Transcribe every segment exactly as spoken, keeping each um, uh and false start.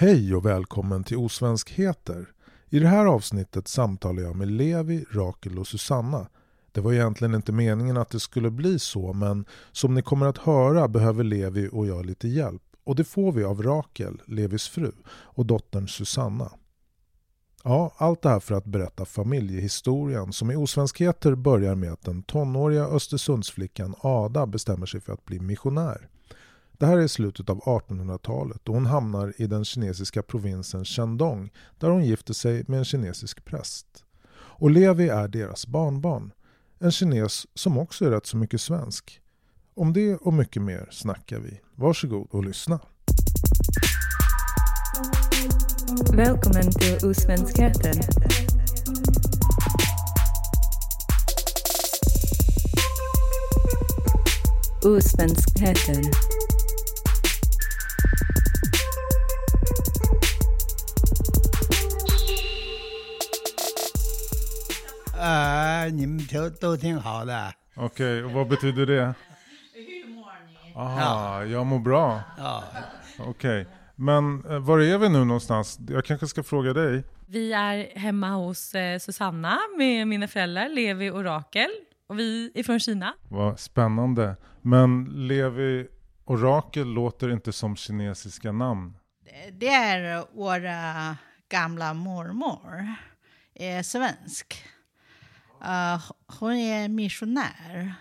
Hej och välkommen till Osvenskheter. I det här avsnittet samtalar jag med Levi, Rakel och Susanna. Det var egentligen inte meningen att det skulle bli så, men som ni kommer att höra behöver Levi och jag lite hjälp. Och det får vi av Rakel, Levis fru, och dottern Susanna. Ja, allt det här för att berätta familjehistorien som i Osvenskheter börjar med att den tonåriga Östersundsflickan Ada bestämmer sig för att bli missionär. Det här är slutet av artonhundratalet och hon hamnar i den kinesiska provinsen Shandong där hon gifter sig med en kinesisk präst. Och Levi är deras barnbarn, en kines som också är rätt så mycket svensk. Om det och mycket mer snackar vi. Varsågod och lyssna. Välkommen till Osvenskheter. Osvenskheter. Ah, ni Okej, okay, och vad betyder det? Hur mår ni? Aha, jag mår bra. Ja. Okej. Okay. Men var är vi nu någonstans? Jag kanske ska fråga dig. Vi är hemma hos eh, Susanna med mina föräldrar, Levi och Rakel. Och vi är från Kina. Vad spännande. Men Levi och Rakel låter inte som kinesiska namn. Det är våra gamla mormor. Är svensk. Uh, hon är missionär.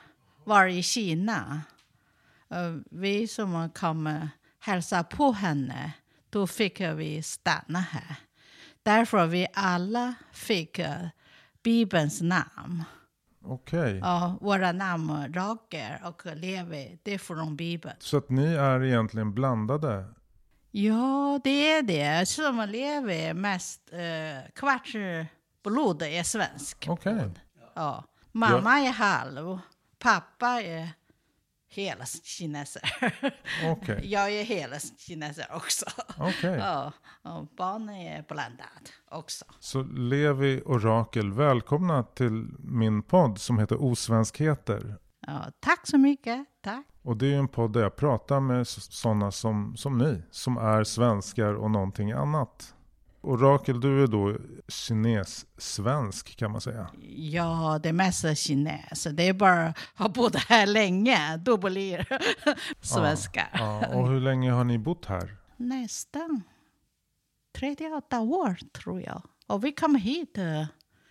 Var i Kina. Uh, vi som kommer hälsa på henne, då fick vi stanna här. Därför vi alla fick uh, Bibelns namn. Okej. Okay. Uh, våra namn Rakel och Levi, det är från Bibeln. Så att ni är egentligen blandade? Ja, det är det. Som Levi mest uh, kvarts blod är svensk. Okej. Okay. Ja. Mamma är halv, pappa är hela kineser. Okay. Jag är hela kineser också. Okay. Ja, och barnen är blandat också. Så Levi och Rakel, välkomna till min podd som heter Osvenskheter. Ja, tack så mycket. Tack. Och det är ju en podd där jag pratar med sådana som, som ni, som är svenskar och någonting annat. Och Rakel, du är då kines-svensk kan man säga. Ja, det mesta kines. Det är bara har bott här länge, då blir svenskar. Ja, ja. Och hur länge har ni bott här? Nästan trettioåtta år tror jag. Och vi kom hit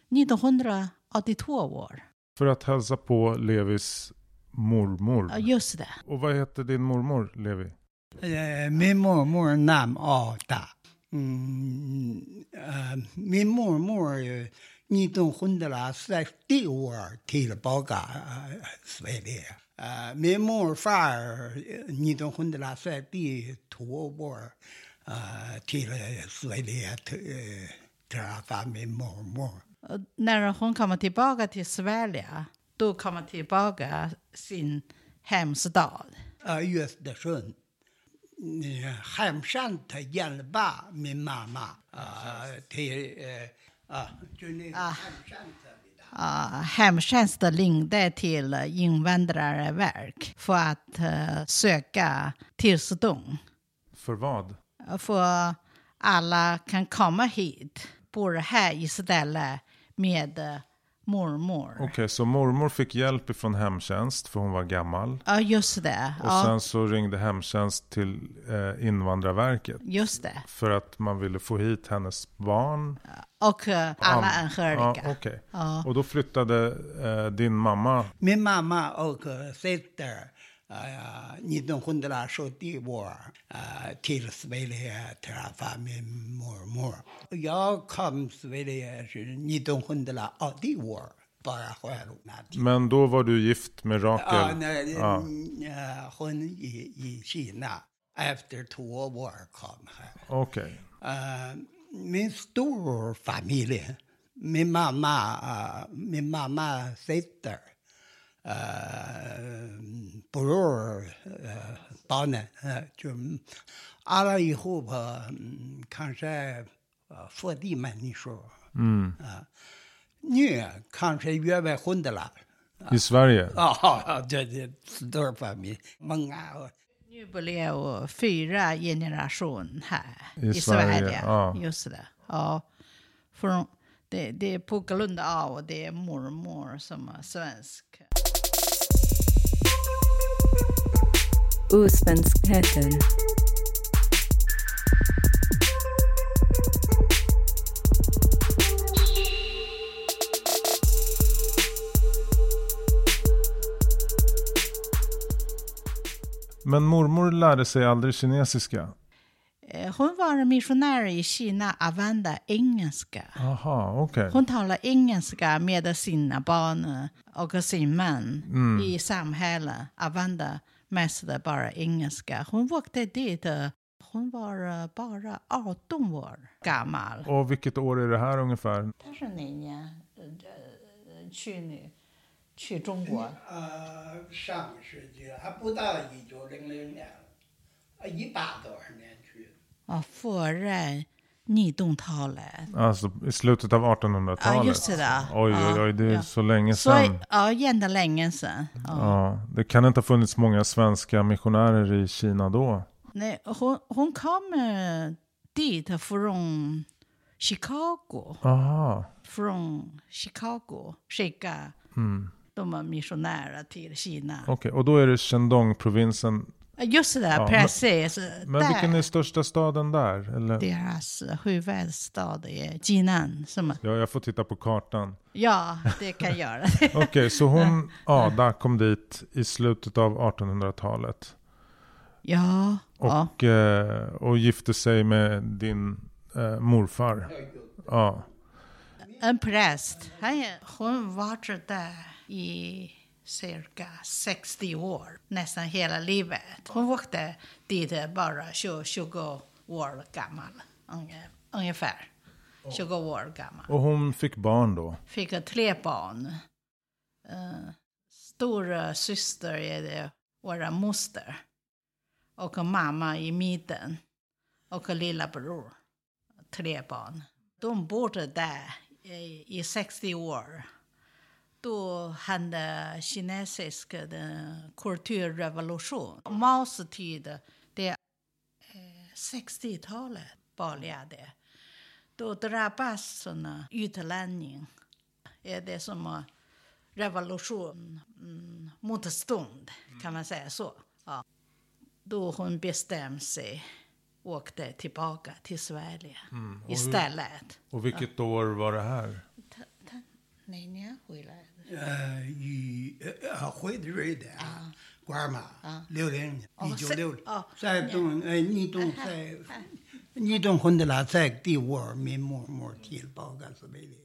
nittonhundraåttiotvå år. För att hälsa på Levis mormor. Ja, just det. Och vad heter din mormor, Levi? Min mormor namn Ada. Mm, uh, min mormor är nittonhundrasextio år tillbaka i uh, Sverige. Uh, min morfar nittonhundrasextiotvå år uh, till Sverige uh, träffade min mormor. Och när hon kommer tillbaka till Sverige, då kommer tillbaka sin hemstad. Uh, Östersund. Hemkänt hjälpa min mamma uh, till uh, uh, uh, hemtjänst ringde till invandrarverk för att uh, söka tillstånd. För vad? För alla kan komma hit, bor här istället med mormor. Okej, okay, så mormor fick hjälp från hemtjänst för hon var gammal. Ja, just det. Och ja. Sen så ringde hemtjänst till eh, invandrarverket. Just det. För att man ville få hit hennes barn. Och eh, alla anhöriga. Ja, okej. Okay. Ja. Och då flyttade eh, din mamma. Min mamma och syster eh, nittonhundrasjuttio år eh, till Sverige träffade min mormor. Jag kom till Sverige nittonhundraåttio år, bara själv. Men då var du gift med Rakel? Ja, nej, ja. Hon i, i Kina. Efter två år kom jag. Okej. Okay. Uh, min stor familj, min mamma, uh, min mamma sitter, uh, bror, uh, barnen. Uh, alla ihop uh, kanske fyrtio människor. Mm. Uh, Nu kanske över hundra. I Sverige? Ja, det är en stor familj. Många. Nu Jubileum fyra generation här i, i Sverige. Sverige. Ja. Just det. Ja. Från, det, det är på grund av det är mormor som är svensk. Osvenskheter. Men mormor lärde sig aldrig kinesiska. Hon var missionär i Kina och använde engelska. Aha, okay. Hon talade engelska med sina barn och sin man mm. i samhället. Använde mest bara engelska. Hon åkte dit. Hon var bara arton år gammal. Och vilket år är det här ungefär? Det är nio. tjugo. Till Kina. Ja, före nittonhundratalet. Alltså i slutet av artonhundratalet. Ja, just det. Oj, oj, oj, det är ja. Så länge sedan. Så, ja, jävla länge sedan. Ja. Ja, det kan inte ha funnits många svenska missionärer i Kina då. Nej, hon, hon kom dit från Chicago. Aha. Från Chicago. Chicago. Mm. De var missionärer till Kina. Okej, okay, och då är det Shandong-provinsen. Just det, ja, precis. Men, men vilken är största staden där? Eller? Deras huvudstad är Jinan. Som... Ja, jag får titta på kartan. Ja, det kan göra. Okej, okay, så hon, Ada, kom dit i slutet av artonhundratalet. Ja. Och, ja. och gifte sig med din äh, morfar. Ja. En präst. Hon var där i cirka sextio år, nästan hela livet. Hon åkte dit bara tjugo år gammal, ungefär. tjugo år gammal. Och hon fick barn då? Fick tre barn. Stora syster är det, våra moster. Och mamma i mitten. Och lilla bror. Tre barn. De bodde där i sextio år. Då hände kinesisk kulturrevolution. Maos tid, det sextiotalet började. Då drabbades sådana utlänning. Det är som revolution mot stund, kan man säga så. Ja. Då hon bestämde sig. Åkte tillbaka till Sverige mm. och istället. Hur, och vilket ja. år var det här? Nej, nej, hur är det? I Huidryd, Guarma, Luleå, nittonhundrasextio. nittonhundrasextio var min mormor tillbaka till Sverige.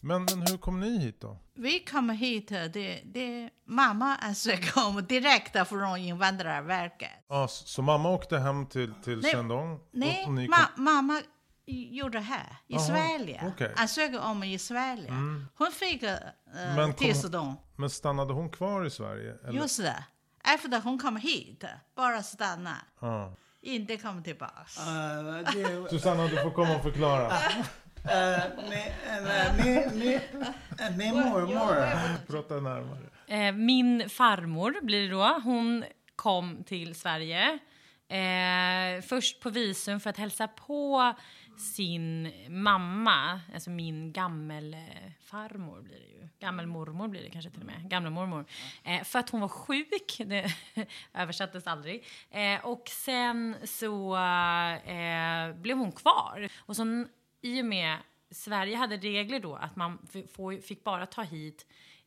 Men, men hur kom ni hit då? Vi kom hit, det, det, mamma ansökte om direkt från Invandrarverket. Ah, så, så mamma åkte hem till, till nej, Shandong? Nej, och, och kom... ma- mamma gjorde det här i Aha, Sverige. Okay. Ansökte om i Sverige. Mm. Hon fick äh, men tillstånd. Hon, men stannade hon kvar i Sverige? Eller? Just det. Efter hon kom hit, bara stannade. Ah. Inte kom tillbaka. Uh, det... Susanna, du får komma och förklara. Min mormor. Prata närmare. Min farmor blir då. Hon kom till Sverige. Eh, först på visum för att hälsa på sin mamma. Alltså min gammel farmor blir det ju. Gammel mormor blir det kanske till och med. Gamla mormor. Eh, för att hon var sjuk. Det översattes aldrig. Eh, och sen så eh, blev hon kvar. Och så... I och med Sverige hade regler då att man f- fick bara ta hit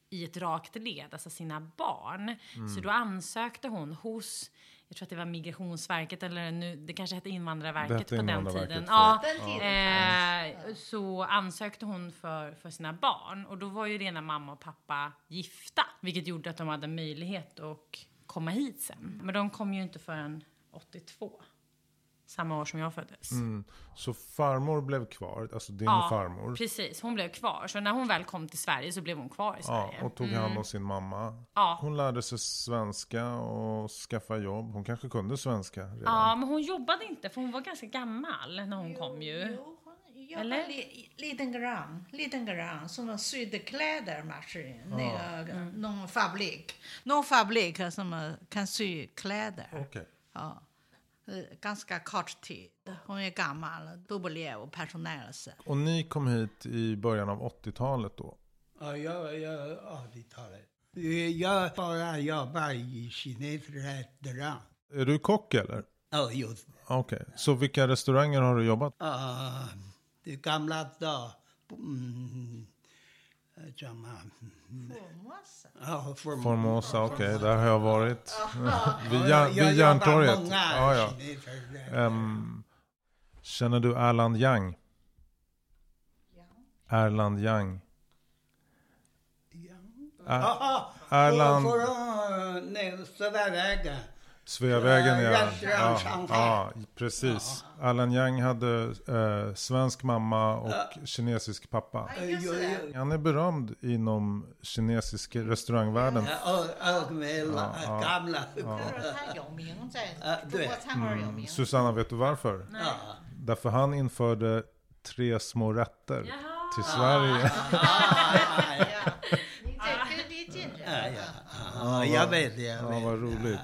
i ett rakt led, alltså sina barn. Mm. Så då ansökte hon hos, jag tror att det var Migrationsverket eller nu, det kanske hette Invandrarverket på Invandrarverket den tiden. Ja, den tiden. Eh, så ansökte hon för, för sina barn och då var ju rena mamma och pappa gifta. Vilket gjorde att de hade möjlighet att komma hit sen. Men de kom ju inte förrän åttiotvå. samma år som jag föddes. Mm. Så farmor blev kvar, alltså din ja, farmor? Ja, precis. Hon blev kvar. Så när hon väl kom till Sverige så blev hon kvar i Sverige. Ja, och tog hand om mm. sin mamma. Ja. Hon lärde sig svenska och skaffa jobb. Hon kanske kunde svenska redan. Ja, men hon jobbade inte för hon var ganska gammal när hon jo, kom ju. Jo, hon jobbade li, liten grann. Liten grann som var sydde kläder maskin. Ja. Mm. Någon fabrik. Någon fabrik som kan sy kläder. Okej. Okay. Ja. Ganska kort tid. Hon är gammal, dubbelje och pensionärelse. Och ni kom hit i början av åttiotalet då? Ja, jag, jag åttiotalet. Jag bara jobbar i kinesisk restaurang. Är du kock eller? Ja, just det. Okej, okay. Så vilka restauranger har du jobbat? Uh, det gamla då. Mm. Formosa. Ja, Formosa, Formosa okej, okay. Där har jag varit. Vid, Järn, vid Järntorget. Ja, ja. Um, känner du Erland Yang? Erland Yang. Ja. Erland. Nej, Sveavägen. Sveavägen, ja. Ja, ja, precis. Erland Yang hade eh, svensk mamma och uh, kinesisk pappa. Uh, Han är berömd inom kinesisk restaurangvärlden. Mm. Susanna, vet du varför? Nej. Därför han införde tre små rätter Jaha. till Sverige. Ja, jag vet det. Ja, vad roligt.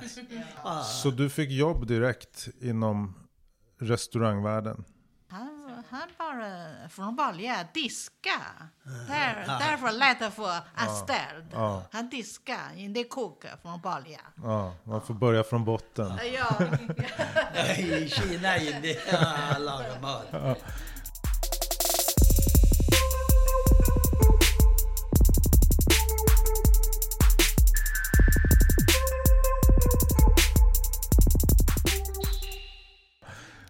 Så du fick jobb direkt inom restaurangvärlden? Han, han bara från början diska. Där, därför lättare för anställd. Ja. Han diska, inte koka från början. Ja, man får börja från botten. Ja, i Kina inte laga mat. Ja.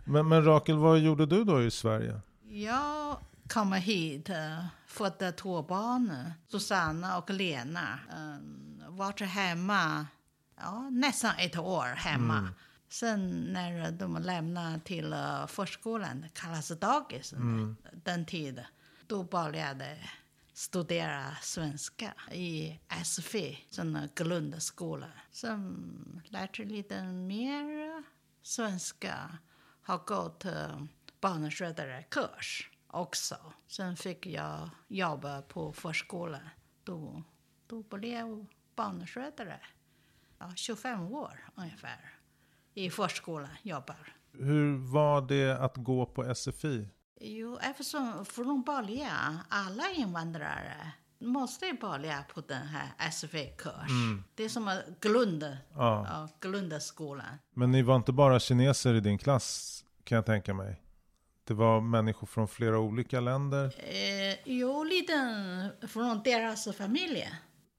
Men, men Rakel, vad gjorde du då i Sverige? Jag kom hit för att två barn, Susanna och Lena. Var hemma ja, nästan ett år hemma. Mm. Sen när de lämnade till förskolan, kallas dagis, mm. den tiden, då började studera svenska i S F, sån grundskola. Sen lärde jag lite mer svenska. Har gått uh, barnskötarkurs också. Sen fick jag jobba på förskolan. Då, då blev barnskötare. Ja, tjugofem år ungefär. I förskolan jobbar. Hur var det att gå på S F I? Jo, eftersom från början alla invandrare måste börja på den här S F I-kurs. Mm. Det är som grund, ja. grundskolan. Men ni var inte bara kineser i din klass, kan jag tänka mig. Det var människor från flera olika länder. Eh, jo, lite från deras familj.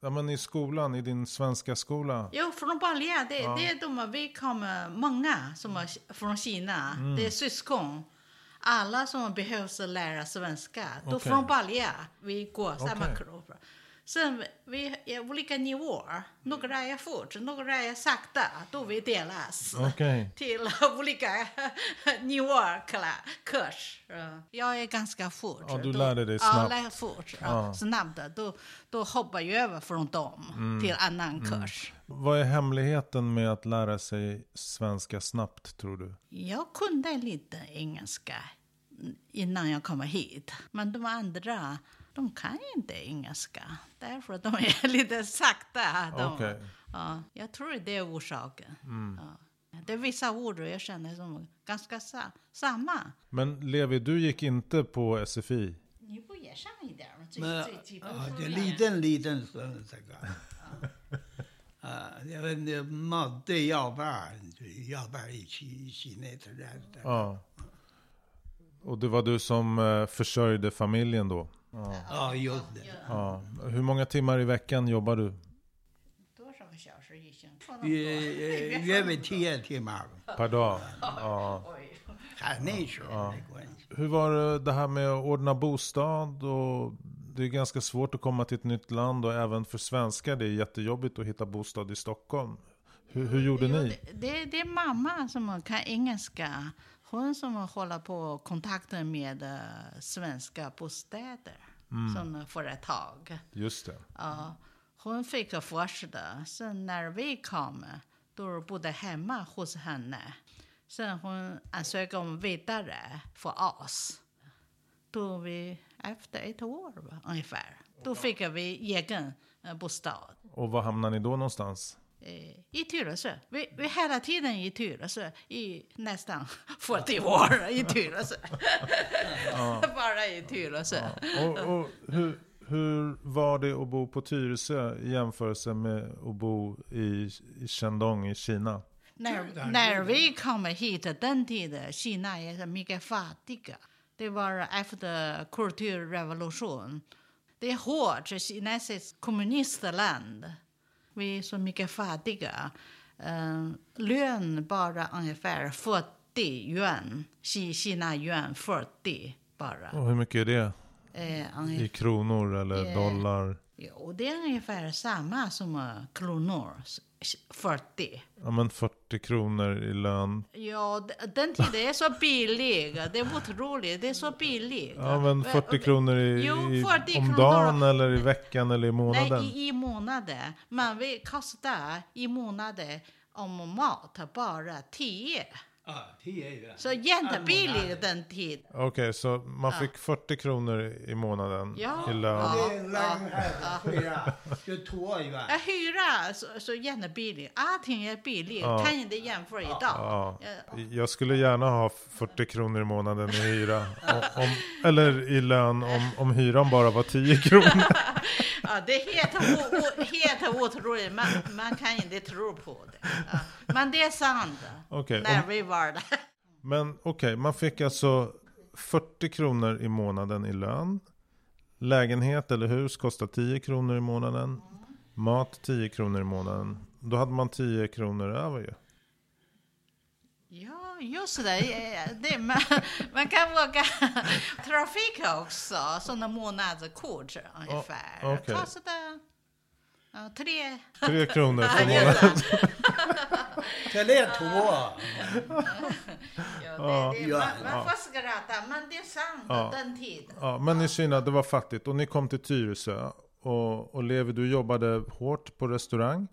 Ja, men i skolan, i din svenska skola? Jo, från början. Det, ja. det är de vi kommer många som är från Kina. Mm. Det är syskon. Alla som behövs lära svenska. Då okay. från början vi går samma okay. kropp. Sen vi är olika nivåer. Några är fort, några är sakta. Då vi delas okay. till olika nivåer kurs. Jag är ganska fort. Ja, du lärde dig snabbt. Ja, lär fort. Ja. Snabbt. Då, då hoppar jag över från dem mm. till annan kurs. Mm. Vad är hemligheten med att lära sig svenska snabbt, tror du? Jag kunde lite engelska innan jag kom hit. Men de andra, de kan inte engelska. Därför de är lite sakta. De, okay. ja, jag tror det är orsaken. Mm. Ja. Det är vissa ord jag känner som ganska sa- samma. Men Levi, du gick inte på S F I? Ni börjar känna i det. Det är liten, liten. Jag vet inte, matte jobbar. Jobbar i Kinet. Ja. Och det var du som försörjde familjen då? Ja, ja just det. Ja. Hur många timmar i veckan jobbar du? Över tio timmar. Per dag? Ja. Ja. Hur var det här med att ordna bostad? Och det är ganska svårt att komma till ett nytt land och även för svenskar. Det är jättejobbigt att hitta bostad i Stockholm. Hur, hur gjorde ni? Det, det är mamma som kan engelska. hon som håller på kontakten med svenska bostäder, mm. som företag. Just det. Ja, hon fick första. Sen när vi kom, då bodde hemma hos henne. Sen hon ansökte om vidare för oss. Då vi efter ett år ungefär. Då fick vi egen bostad. Och var hamnade ni då någonstans? I Tyresö. Vi, vi hela tiden i Tyresö. I nästan fyrtio år i Tyresö. Ja. Bara i Tyresö. Ja. Och, och hur, hur var det att bo på Tyresö i jämförelse med att bo i, i Shandong i Kina? När, när vi kommer hit den tiden, Kina är mycket fattiga. Det var efter kulturrevolutionen. Det är hårt, kinesiskt kommunistland. Vi är så mycket fattiga. Uh, lön bara ungefär fyrtio yuan. Kina yuan fyrtio bara. Och hur mycket är det? Uh, ungefär, I kronor eller uh, dollar? Jo, det är ungefär samma som uh, kronor. fyrtio. Ja, men fyrtio kronor i lön. Ja, den tiden är så billig. Det är otroligt, det är så billig. Ja, men fyrtio kronor i, jo, fyrtio i, om dagen kronor. Eller i veckan eller i månaden? Nej, i, i månaden. Men vi kostar i månaden om mat bara tio. Ja, tio är det. Så jättebillig den tiden. Okej, okay, så man fick ja. fyrtio kronor i månaden ja. I lön. Ja, det är en lägenhet. tjugotvå yuan. Hyra, så, så jättebillig. Allting är billigt. Ja. Kan inte jämföra idag. Ja. Jag skulle gärna ha fyrtio kronor i månaden i hyra. om, om, eller i lön om, om hyran bara var tio kronor. Ja, det är helt, o, helt otroligt. Man, man kan inte tro på det. Ja. Men det är sant. Okay, när om, vi var där. Men okej, okay, man fick alltså fyrtio kronor i månaden i lön. Lägenhet eller hus kostar tio kronor i månaden. Mat tio kronor i månaden. Då hade man tio kronor över ju. Ja, just det. det man, man kan åka trafik också. Sådana månadskort ungefär. Oh, okay. Kostar uh, tre. Tre kronor för månaden. Det är två. Man får skratta, men det är sant ja. Den tiden. Ja, men i Kina, det var fattigt. Och ni kom till Tyresö. Och, och Levi, du jobbade hårt på restaurang.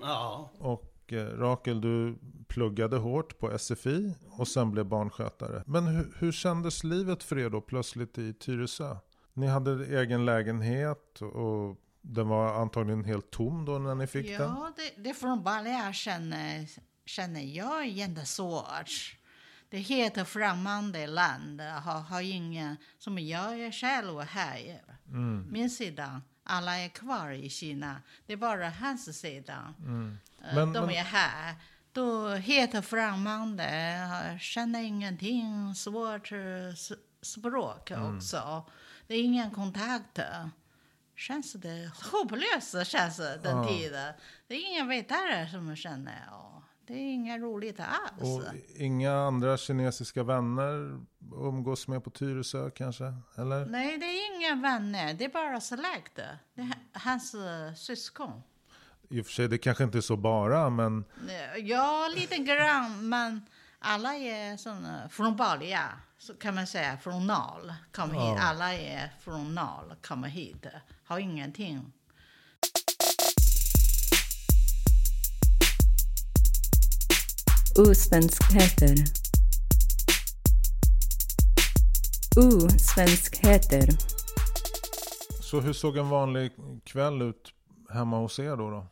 Ja. Och Rakel, du pluggade hårt på S F I och sen blev barnskötare. Men hur, hur kändes livet för er då plötsligt i Tyresö? Ni hade egen lägenhet och den var antagligen helt tom då när ni fick ja, den. Ja, det, det från början känner, känner jag jättesvårt. Det är helt främmande land. Har, har ingen som jag är själv här. Mm. Min sida. Alla är kvar i Kina. Det är bara hans sida. Mm. Men, de är men... här. Då helt främmande. Känner ingenting. Svårt språk mm. också. Det är ingen kontakt. Känns det hopplöst känns den ah. tiden. Det är ingen vetare som känner. Det är inga roligt alls. Och inga andra kinesiska vänner umgås med på Tyresö kanske? Eller? Nej, det är inga vänner. Det är bara släkt. Det är hans syskon. I och för sig, det kanske inte är så bara, men... Ja, lite grann, men alla är såna, från början, så kan man säga, från noll. Kommer ja. Hit. Alla är från noll, kommer hit. Har ingenting. Osvenskheter. Osvenskheter. Så hur såg en vanlig kväll ut hemma hos er då? då?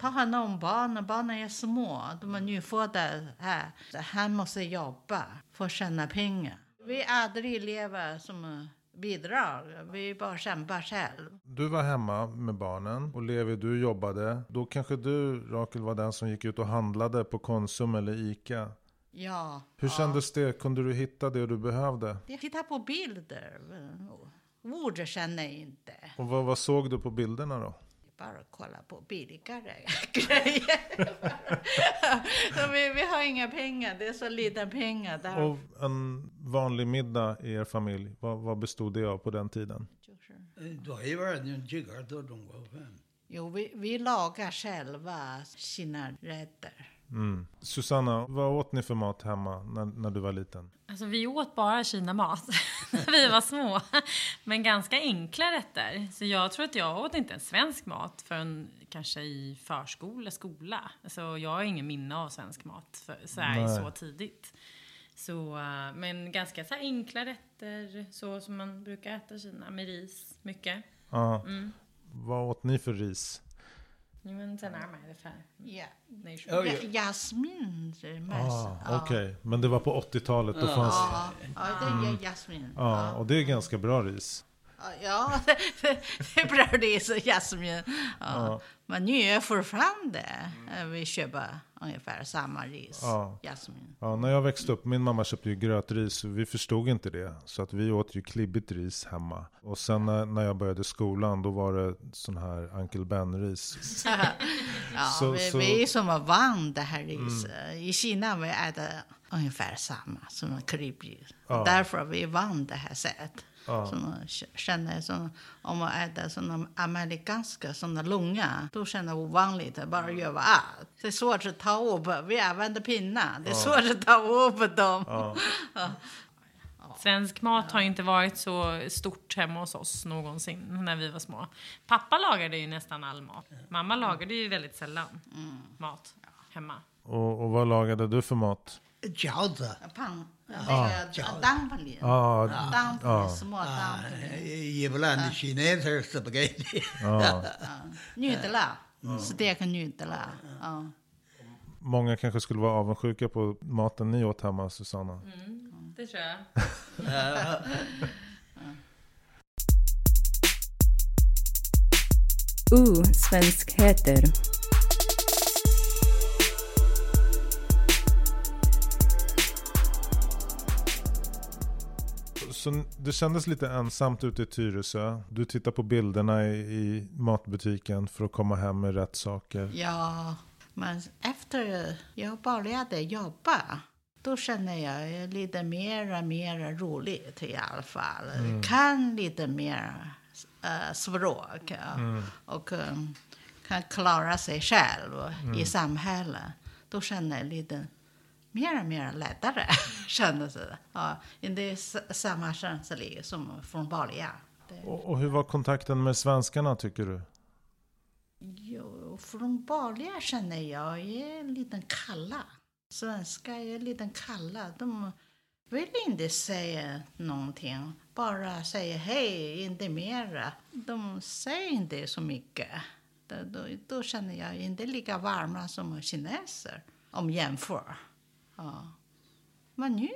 Ta hand om barnen. Barnen är små. De är nyfödda här. Han måste jobba för att tjäna pengar. Vi aldrig lever som bidrag. Vi bara kämpar själv. Du var hemma med barnen och Levi, du jobbade. Då kanske du, Rakel, var den som gick ut och handlade på Konsum eller Ica. Ja. Hur ja. Kändes det? Kunde du hitta det du behövde? Jag tittade på bilder. Ord känner jag inte. Och vad, vad såg du på bilderna då? Bara kolla på billigare grejer. Så vi, vi har inga pengar, det är så lite pengar där. Och en vanlig middag i er familj, vad, vad bestod det av på den tiden? Jo, vi, vi lagar själva sina rätter. Mm. Susanna, vad åt ni för mat hemma när, när du var liten? Alltså vi åt bara kinamat när vi var små. Men ganska enkla rätter. Så jag tror att jag åt inte en svensk mat förrän kanske i förskola, skola. Alltså jag har ingen minne av svensk mat för, så, här, så tidigt. Så, men ganska så här enkla rätter, så som man brukar äta i Kina, med ris mycket. Ja. Mm. Vad åt ni för ris? Nu men sen är det för. Ja. Jasmin. Ah, okej. Men det var på åttiotalet då fanns. Ja, det är jasmin. Ja, och det är ganska bra ris. Ja, det är bra ris och jasmin. Ja. Men nu är fortfarande vi köper ungefär samma ris, ja. Jasmin. Ja, när jag växte upp, min mamma köpte ju grötris, vi förstod inte det. Så att vi åt ju klibbigt ris hemma. Och sen när, när jag började skolan, då var det sån här Uncle Ben-ris. Ja, så, vi, så... vi som var van det här ris. Mm. I Kina vi äter ungefär samma som klibbigt. Ja. Därför vi vann det här sättet. Ah. Som känner som om man äter såna amerikanska såna långa, då känner ovanligt bara göra allt. Det är svårt att ta upp, vi använder pinna, det är svårt att ta upp dem. Ah. Svensk mat har inte varit så stort hemma hos oss någonsin när vi var små. Pappa lagade ju nästan all mat, mamma lagade ju väldigt sällan mm. mat hemma. Och, och vad lagade du för mat? Jauda. Pang. Dumpling. Ja, dumpling, små dumpling. Ibland kineser spaghetti. Ja. Nudlar. Stek nudlar. Ja. Många kanske skulle vara avundsjuka på maten ni åt hemma, Susanna. Mm, det tror jag. uh, Svenskheter. Så det kändes lite ensamt ute i Tyresö. Du tittar på bilderna i, i matbutiken för att komma hem med rätt saker. Ja, men efter jag började jobba, då känner jag lite mer och mer roligt i alla fall. Mm. Kan lite mer äh, språk mm. och um, kan klara sig själv mm. i samhället. Då känner jag lite... mer och mer lättare kändes det. Ja, det är samma känsla som från början. Och, och hur var kontakten med svenskarna tycker du? Jo, från början känner jag är en liten kalla. Svenskar är en liten kalla. De vill inte säga någonting. Bara säga hej, inte mera. De säger inte så mycket. Då, då känner jag inte lika varma som kineser om jämför. Ja. Men nu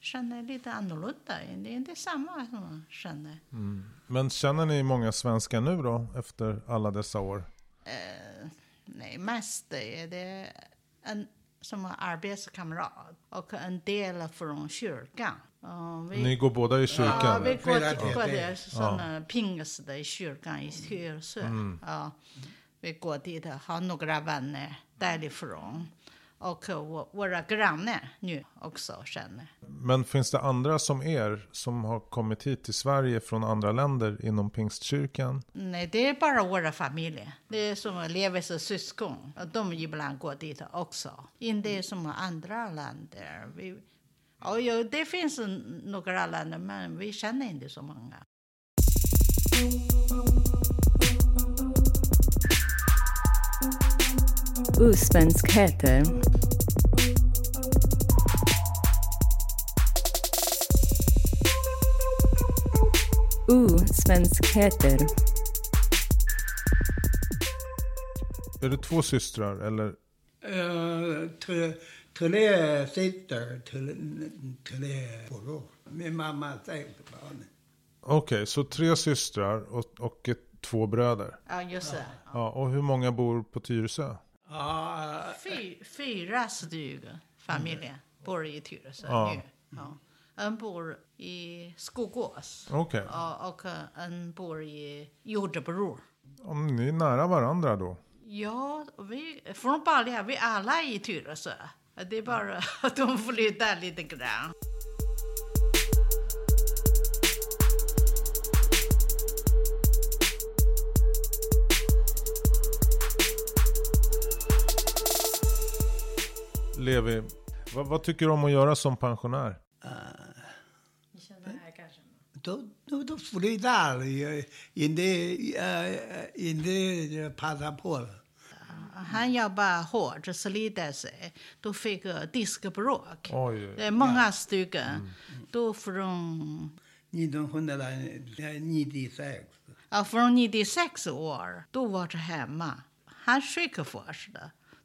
känner jag lite annorlunda. Det är inte samma som man känner. Mm. Men känner ni många svenskar nu då, efter alla dessa år? Eh, nej, mest är det en, som arbetskamrat och en del från kyrkan. Uh, vi, ni går båda i kyrkan? Ja, vi går till sådana pingst i kyrkan i Tyresö. Mm. Ja, vi går dit och har några vänner därifrån. Och våra grannar nu också känner. Men finns det andra som er som har kommit hit till Sverige från andra länder inom Pingstkyrkan? Nej, det är bara våra familjer. Det är som Levis och syskon. De ibland går dit också. Inte som andra länder. Vi... Och ja, det finns några länder men vi känner inte så många. Osvenskheter. Osvenskheter. Är det två systrar eller? Uh, tre, tre systrar, tre, tre bror. Min mamma säger barn. Okej, okay, så tre systrar och, och ett, två bröder. Ja, just det. Ja, och hur många bor på Tyresö? Ah, Fy, fyra stycken familjer mm. bor i Tyresö ah. nu. Ja. En bor i Skogås okay. och, och en bor i Jordbror. Om ni är nära varandra då? Ja, vi, från början vi alla i Tyresö. Det är bara att de flyttar lite grann. Levi, vad, vad tycker du om att göra som pensionär? Uh, då, då, då flyttar jag, inte, uh, inte passa på. Han jobbar hårt och sliter sig. Då fick jag diskbråk. Det är många stycken. Mm. Då från... nittonhundranittiosex. Ja, från nittiosex år. Då var jag hemma. Han skickade först.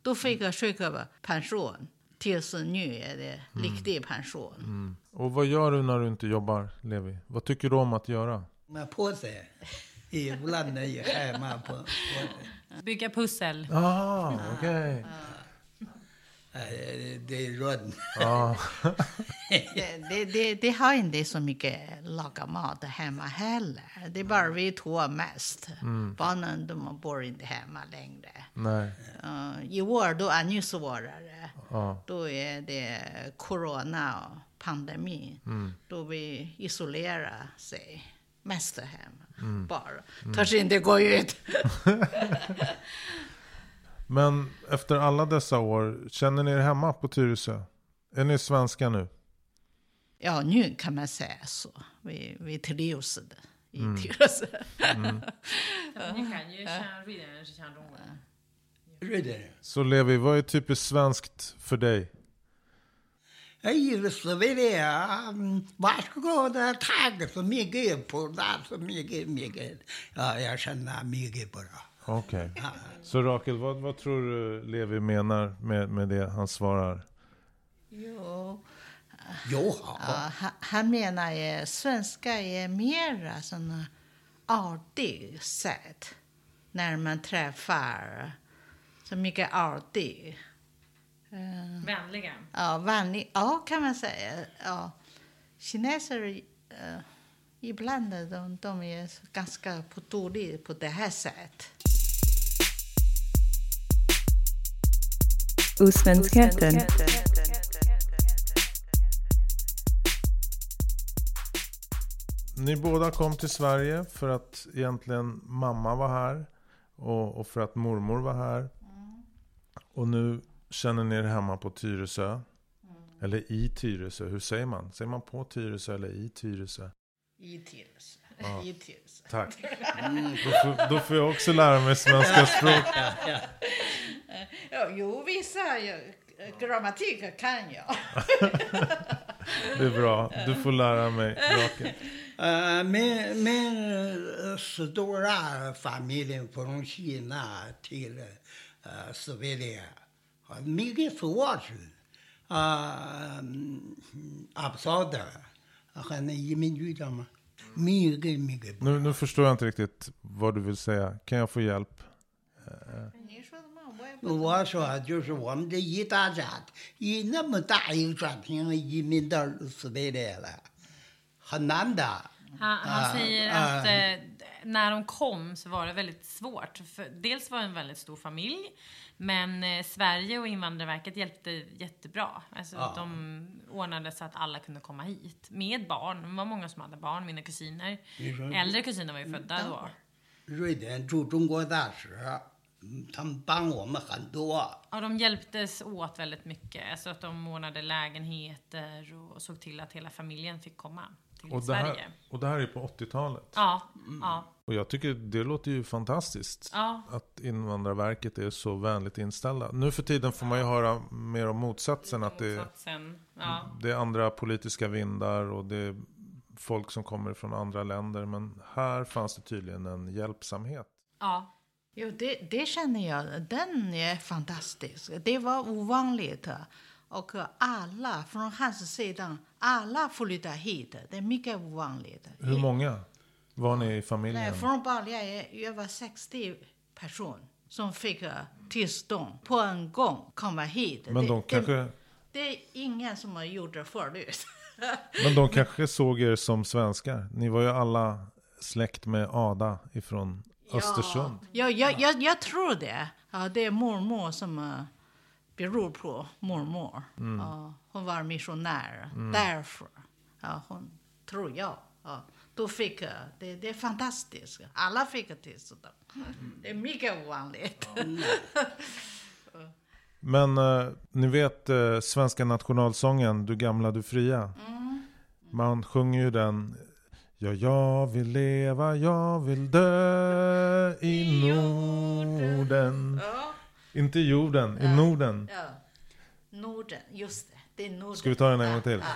Då fick jag skicka pension. Tills nu är det riktig pension. Mm. Mm. Och vad gör du när du inte jobbar, Levi? Vad tycker du om att göra? Med på sig. Ibland är jag hemma på, på bygga pussel. Ah, okej. Det är råd. Det har inte så mycket laga mat hemma heller. Det är bara vi två mest. Mm. Barnen de bor inte hemma längre. Nej. Uh, I år då är nu svårare. Ah. Då är det corona och pandemi. Mm. Då vi isolerar sig mest hemma. Mm. Bara. Mm. Törs inte gå ut. Men efter alla dessa år, känner ni er hemma på Tyresö? Är ni svenska nu? Ja, nu kan man säga så. Vi, vi trivs i mm. Tyresö. Mm. Så Levi, vad är typiskt svenskt för dig? Jag gillar Sverige. Varsågoda, tack så mycket på det, så mycket, mycket. Ja, jag känner mycket på det. Okej. Okay. Så Rakel, vad, vad tror du Levi menar med, med det han svarar? Jo, jo. Ja, han menar ju svenska är mer sådana artig sätt när man träffar så mycket artig. Vänliga. Ja, vänlig. Ja, kan man säga. Ja. Kineser uh, ibland de, de är ganska på dåliga på det här sättet. Osvenskheter. Ni båda kom till Sverige för att egentligen mamma var här och, och för att mormor var här. Mm. Och nu känner ni er hemma på Tyresö? Mm. Eller i Tyresö? Hur säger man? Säger man på Tyresö eller i Tyresö? I Tyresö. Ja. I Tyresö. Tack. Mm. Då, får, då får jag också lära mig svenska språk. Ja, ja. Ja, jo, vissa grammatiker kan jag. Det är bra. Du får lära mig. Uh, min, min stora familj från Kina till uh, Sverige. Mycket svårt. Uh, Absada. Han är gemenjudam. Mycket, mycket. Nu, nu förstår jag inte riktigt vad du vill säga. Kan jag få hjälp? Uh. 我说就是我们这一大家，以那么大一个家庭移民到苏北来了，很难的。 Han, han säger uh, att uh, när de kom så var det väldigt svårt. För dels var det en väldigt stor familj, men eh, Sverige och Invandrarverket hjälpte jättebra. Alltså, uh. de ordnade så att alla kunde komma hit med barn. Det var många som hade barn, mina kusiner. Äldre kusiner var ju födda då. 瑞典驻中国大使 Ja, de hjälptes åt väldigt mycket. Så att de ordnade lägenheter och såg till att hela familjen fick komma till och Sverige. Här, och det här är på åttiotalet. Ja, mm. ja. Och jag tycker det låter ju fantastiskt ja. Att Invandrarverket är så vänligt inställda. Nu för tiden får man ju höra mer om motsatsen. Att det, motsatsen. Ja. Det är andra politiska vindar och det är folk som kommer från andra länder. Men här fanns det tydligen en hjälpsamhet. Ja. Jo, det, det känner jag. Den är fantastisk. Det var ovanligt. Och alla, från hans sidan, alla flyttade hit. Det är mycket ovanligt. Hur många var ni i familjen? Nej, från början jag var sextio personer som fick tillstånd på en gång komma hit. Men de det, kanske... det, det är ingen som har gjort det förut. Men de kanske såg er som svenskar. Ni var ju alla släkt med Ada ifrån... Östersund. Ja, ja, ja, jag, jag tror det. Ja, det är mormor som uh, beror på mormor. Mm. Uh, hon var missionär. Mm. Därför. Uh, hon, tror jag. Uh, då fick, uh, det, det är fantastiskt. Alla fick det. Mm. Det är mycket ovanligt. Mm. Men eh, ni vet eh, svenska nationalsången, Du gamla, du fria. Mm. Man sjunger ju den. Ja, jag vill leva, jag vill dö i Norden. Ja. Inte i jorden, ja. I Norden. Ja. Norden, just det. Det är Norden. Ska vi ta den en gång till? Ja,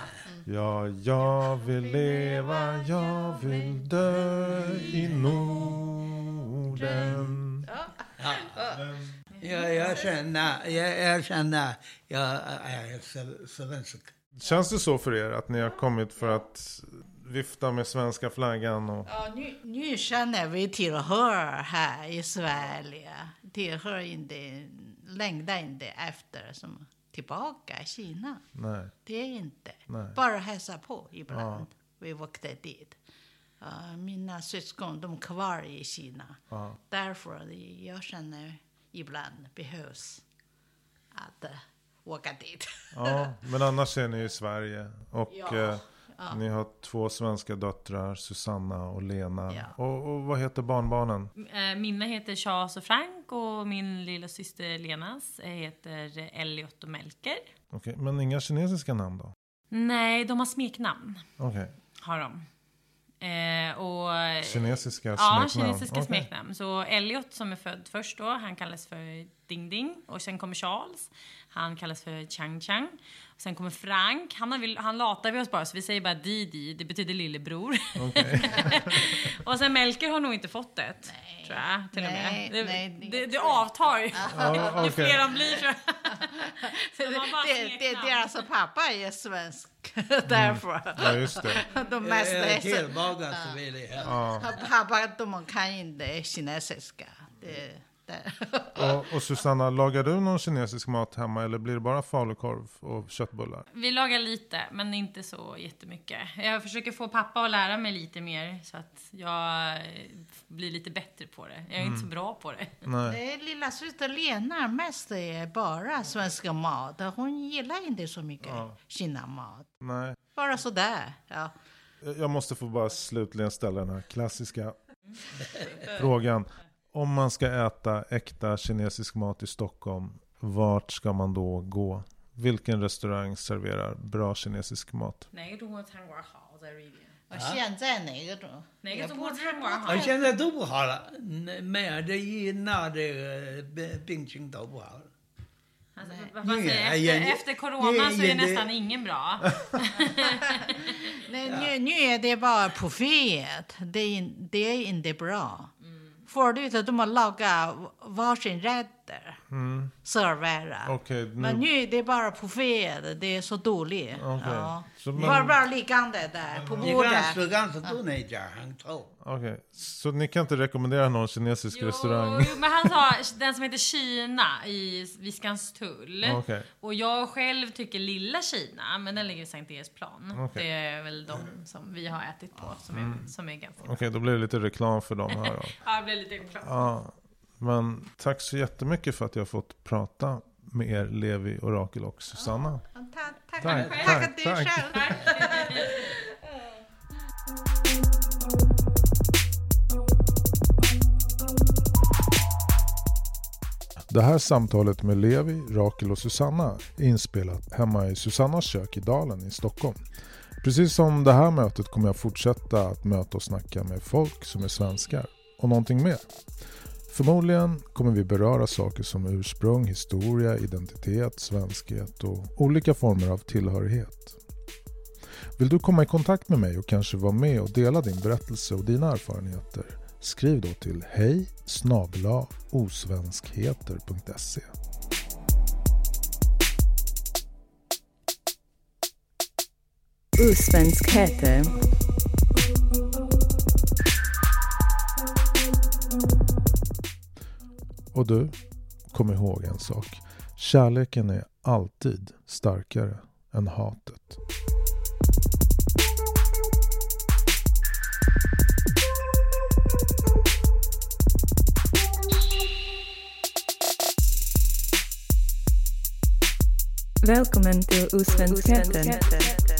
ja. Mm. Ja, jag vill leva, jag vill dö i Norden. Ja. Ja. Ja, jag känner, jag, jag känner, jag är svensk. Känns det så för er att ni har kommit för att vifta med svenska flaggan? Och... Ja, nu, nu känner vi tillhör här i Sverige. Tillhör inte, längda inte efter som tillbaka i Kina. Nej. Det är inte. Nej. Bara hälsa på ibland. Ja. Vi åkte dit. Uh, mina syskon, de kvar i Kina. Ja. Därför jag känner... Ibland behövs att uh, åka dit. Ja, men annars är ni i Sverige. Och ja, eh, ja. Ni har två svenska döttrar, Susanna och Lena. Ja. Och, och vad heter barnbarnen? Mina heter Charles och Frank. Och min lilla syster Lenas heter Elliot och Melker. Okej, men inga kinesiska namn då? Nej, de har smeknamn. Okej. Har de. Eh, och, kinesiska eh, smeknamn. Ja, kinesiska okay. smeknamn. Så Elliot som är född först då, han kallas för Ding Ding. Och sen kommer Charles, han kallas för Chang Chang. Och sen kommer Frank, han, har, han latar vi oss bara. Så vi säger bara Didi, det betyder lillebror. Okay. Och sen Melker har nog inte fått det, nej. Tror jag, till nej, och med. Det, nej, det, det avtar ju. Ju fler han blir så. Så de det, det, deras pappa är svensk. Därför. Mm. Ja, just det. De mest är tillbaka så vill jag. Pappa, de kan inte kinesiska. Det, och, och Susanna, lagar du någon kinesisk mat hemma eller blir det bara falukorv och köttbullar? Vi lagar lite, men inte så jättemycket. Jag försöker få pappa att lära mig lite mer så att jag blir lite bättre på det. Jag är mm. inte så bra på det. Nej. Lilla syster Lena mest är bara svenska mat. Hon gillar inte så mycket ja. Kinamat. Nej. Bara sådär. Ja. Jag måste få bara slutligen ställa den här klassiska frågan. Om man ska äta äkta kinesisk mat i Stockholm, vart ska man då gå? Vilken restaurang serverar bra kinesisk mat? Nej, du måste tänka på det här. Och sen är det något. Nej, det måste tänka på det. Och sen är det inte bra. Men det är när det är bingqing då bra. Alltså, efter, efter corona så är nästan ingen bra. Nej, nu, nu är det bara buffé. Det, det är inte bra. Förut att de har lagat varsin rätter mm. servera. Okay, nu... Men nu det är bara buffé, det är så dåligt. Okay. Ja. Så man... Bara bara liggande där på bordet. Okej, okay. Så ni kan inte rekommendera någon kinesisk jo, restaurang? Jo, men han sa den som heter Kina i Viskanstull. Okay. Och jag själv tycker Lilla Kina, men den ligger i Sankt Eriks plan. Okay. Det är väl de som vi har ätit på som mm. är, som är ganska bra. Okej, okay, då blir det lite reklam för dem här. Ja, det blir lite reklam. Ja, men tack så jättemycket för att jag har fått prata med er, Levi, Orakel och Susanna. Ja, tack, tack, tack, tack, tack att du tack. Själv. Det här samtalet med Levi, Rakel och Susanna är inspelat hemma i Susannas kök i Dalen i Stockholm. Precis som det här mötet kommer jag fortsätta att möta och snacka med folk som är svenskar och någonting mer. Förmodligen kommer vi beröra saker som ursprung, historia, identitet, svenskhet och olika former av tillhörighet. Vill du komma i kontakt med mig och kanske vara med och dela din berättelse och dina erfarenheter? Skriv då till hej snabel-a osvenskheter punkt se. Osvenskheter. Och du, kom ihåg en sak. Kärleken är alltid starkare än hatet. Välkommen till Osvenskheter.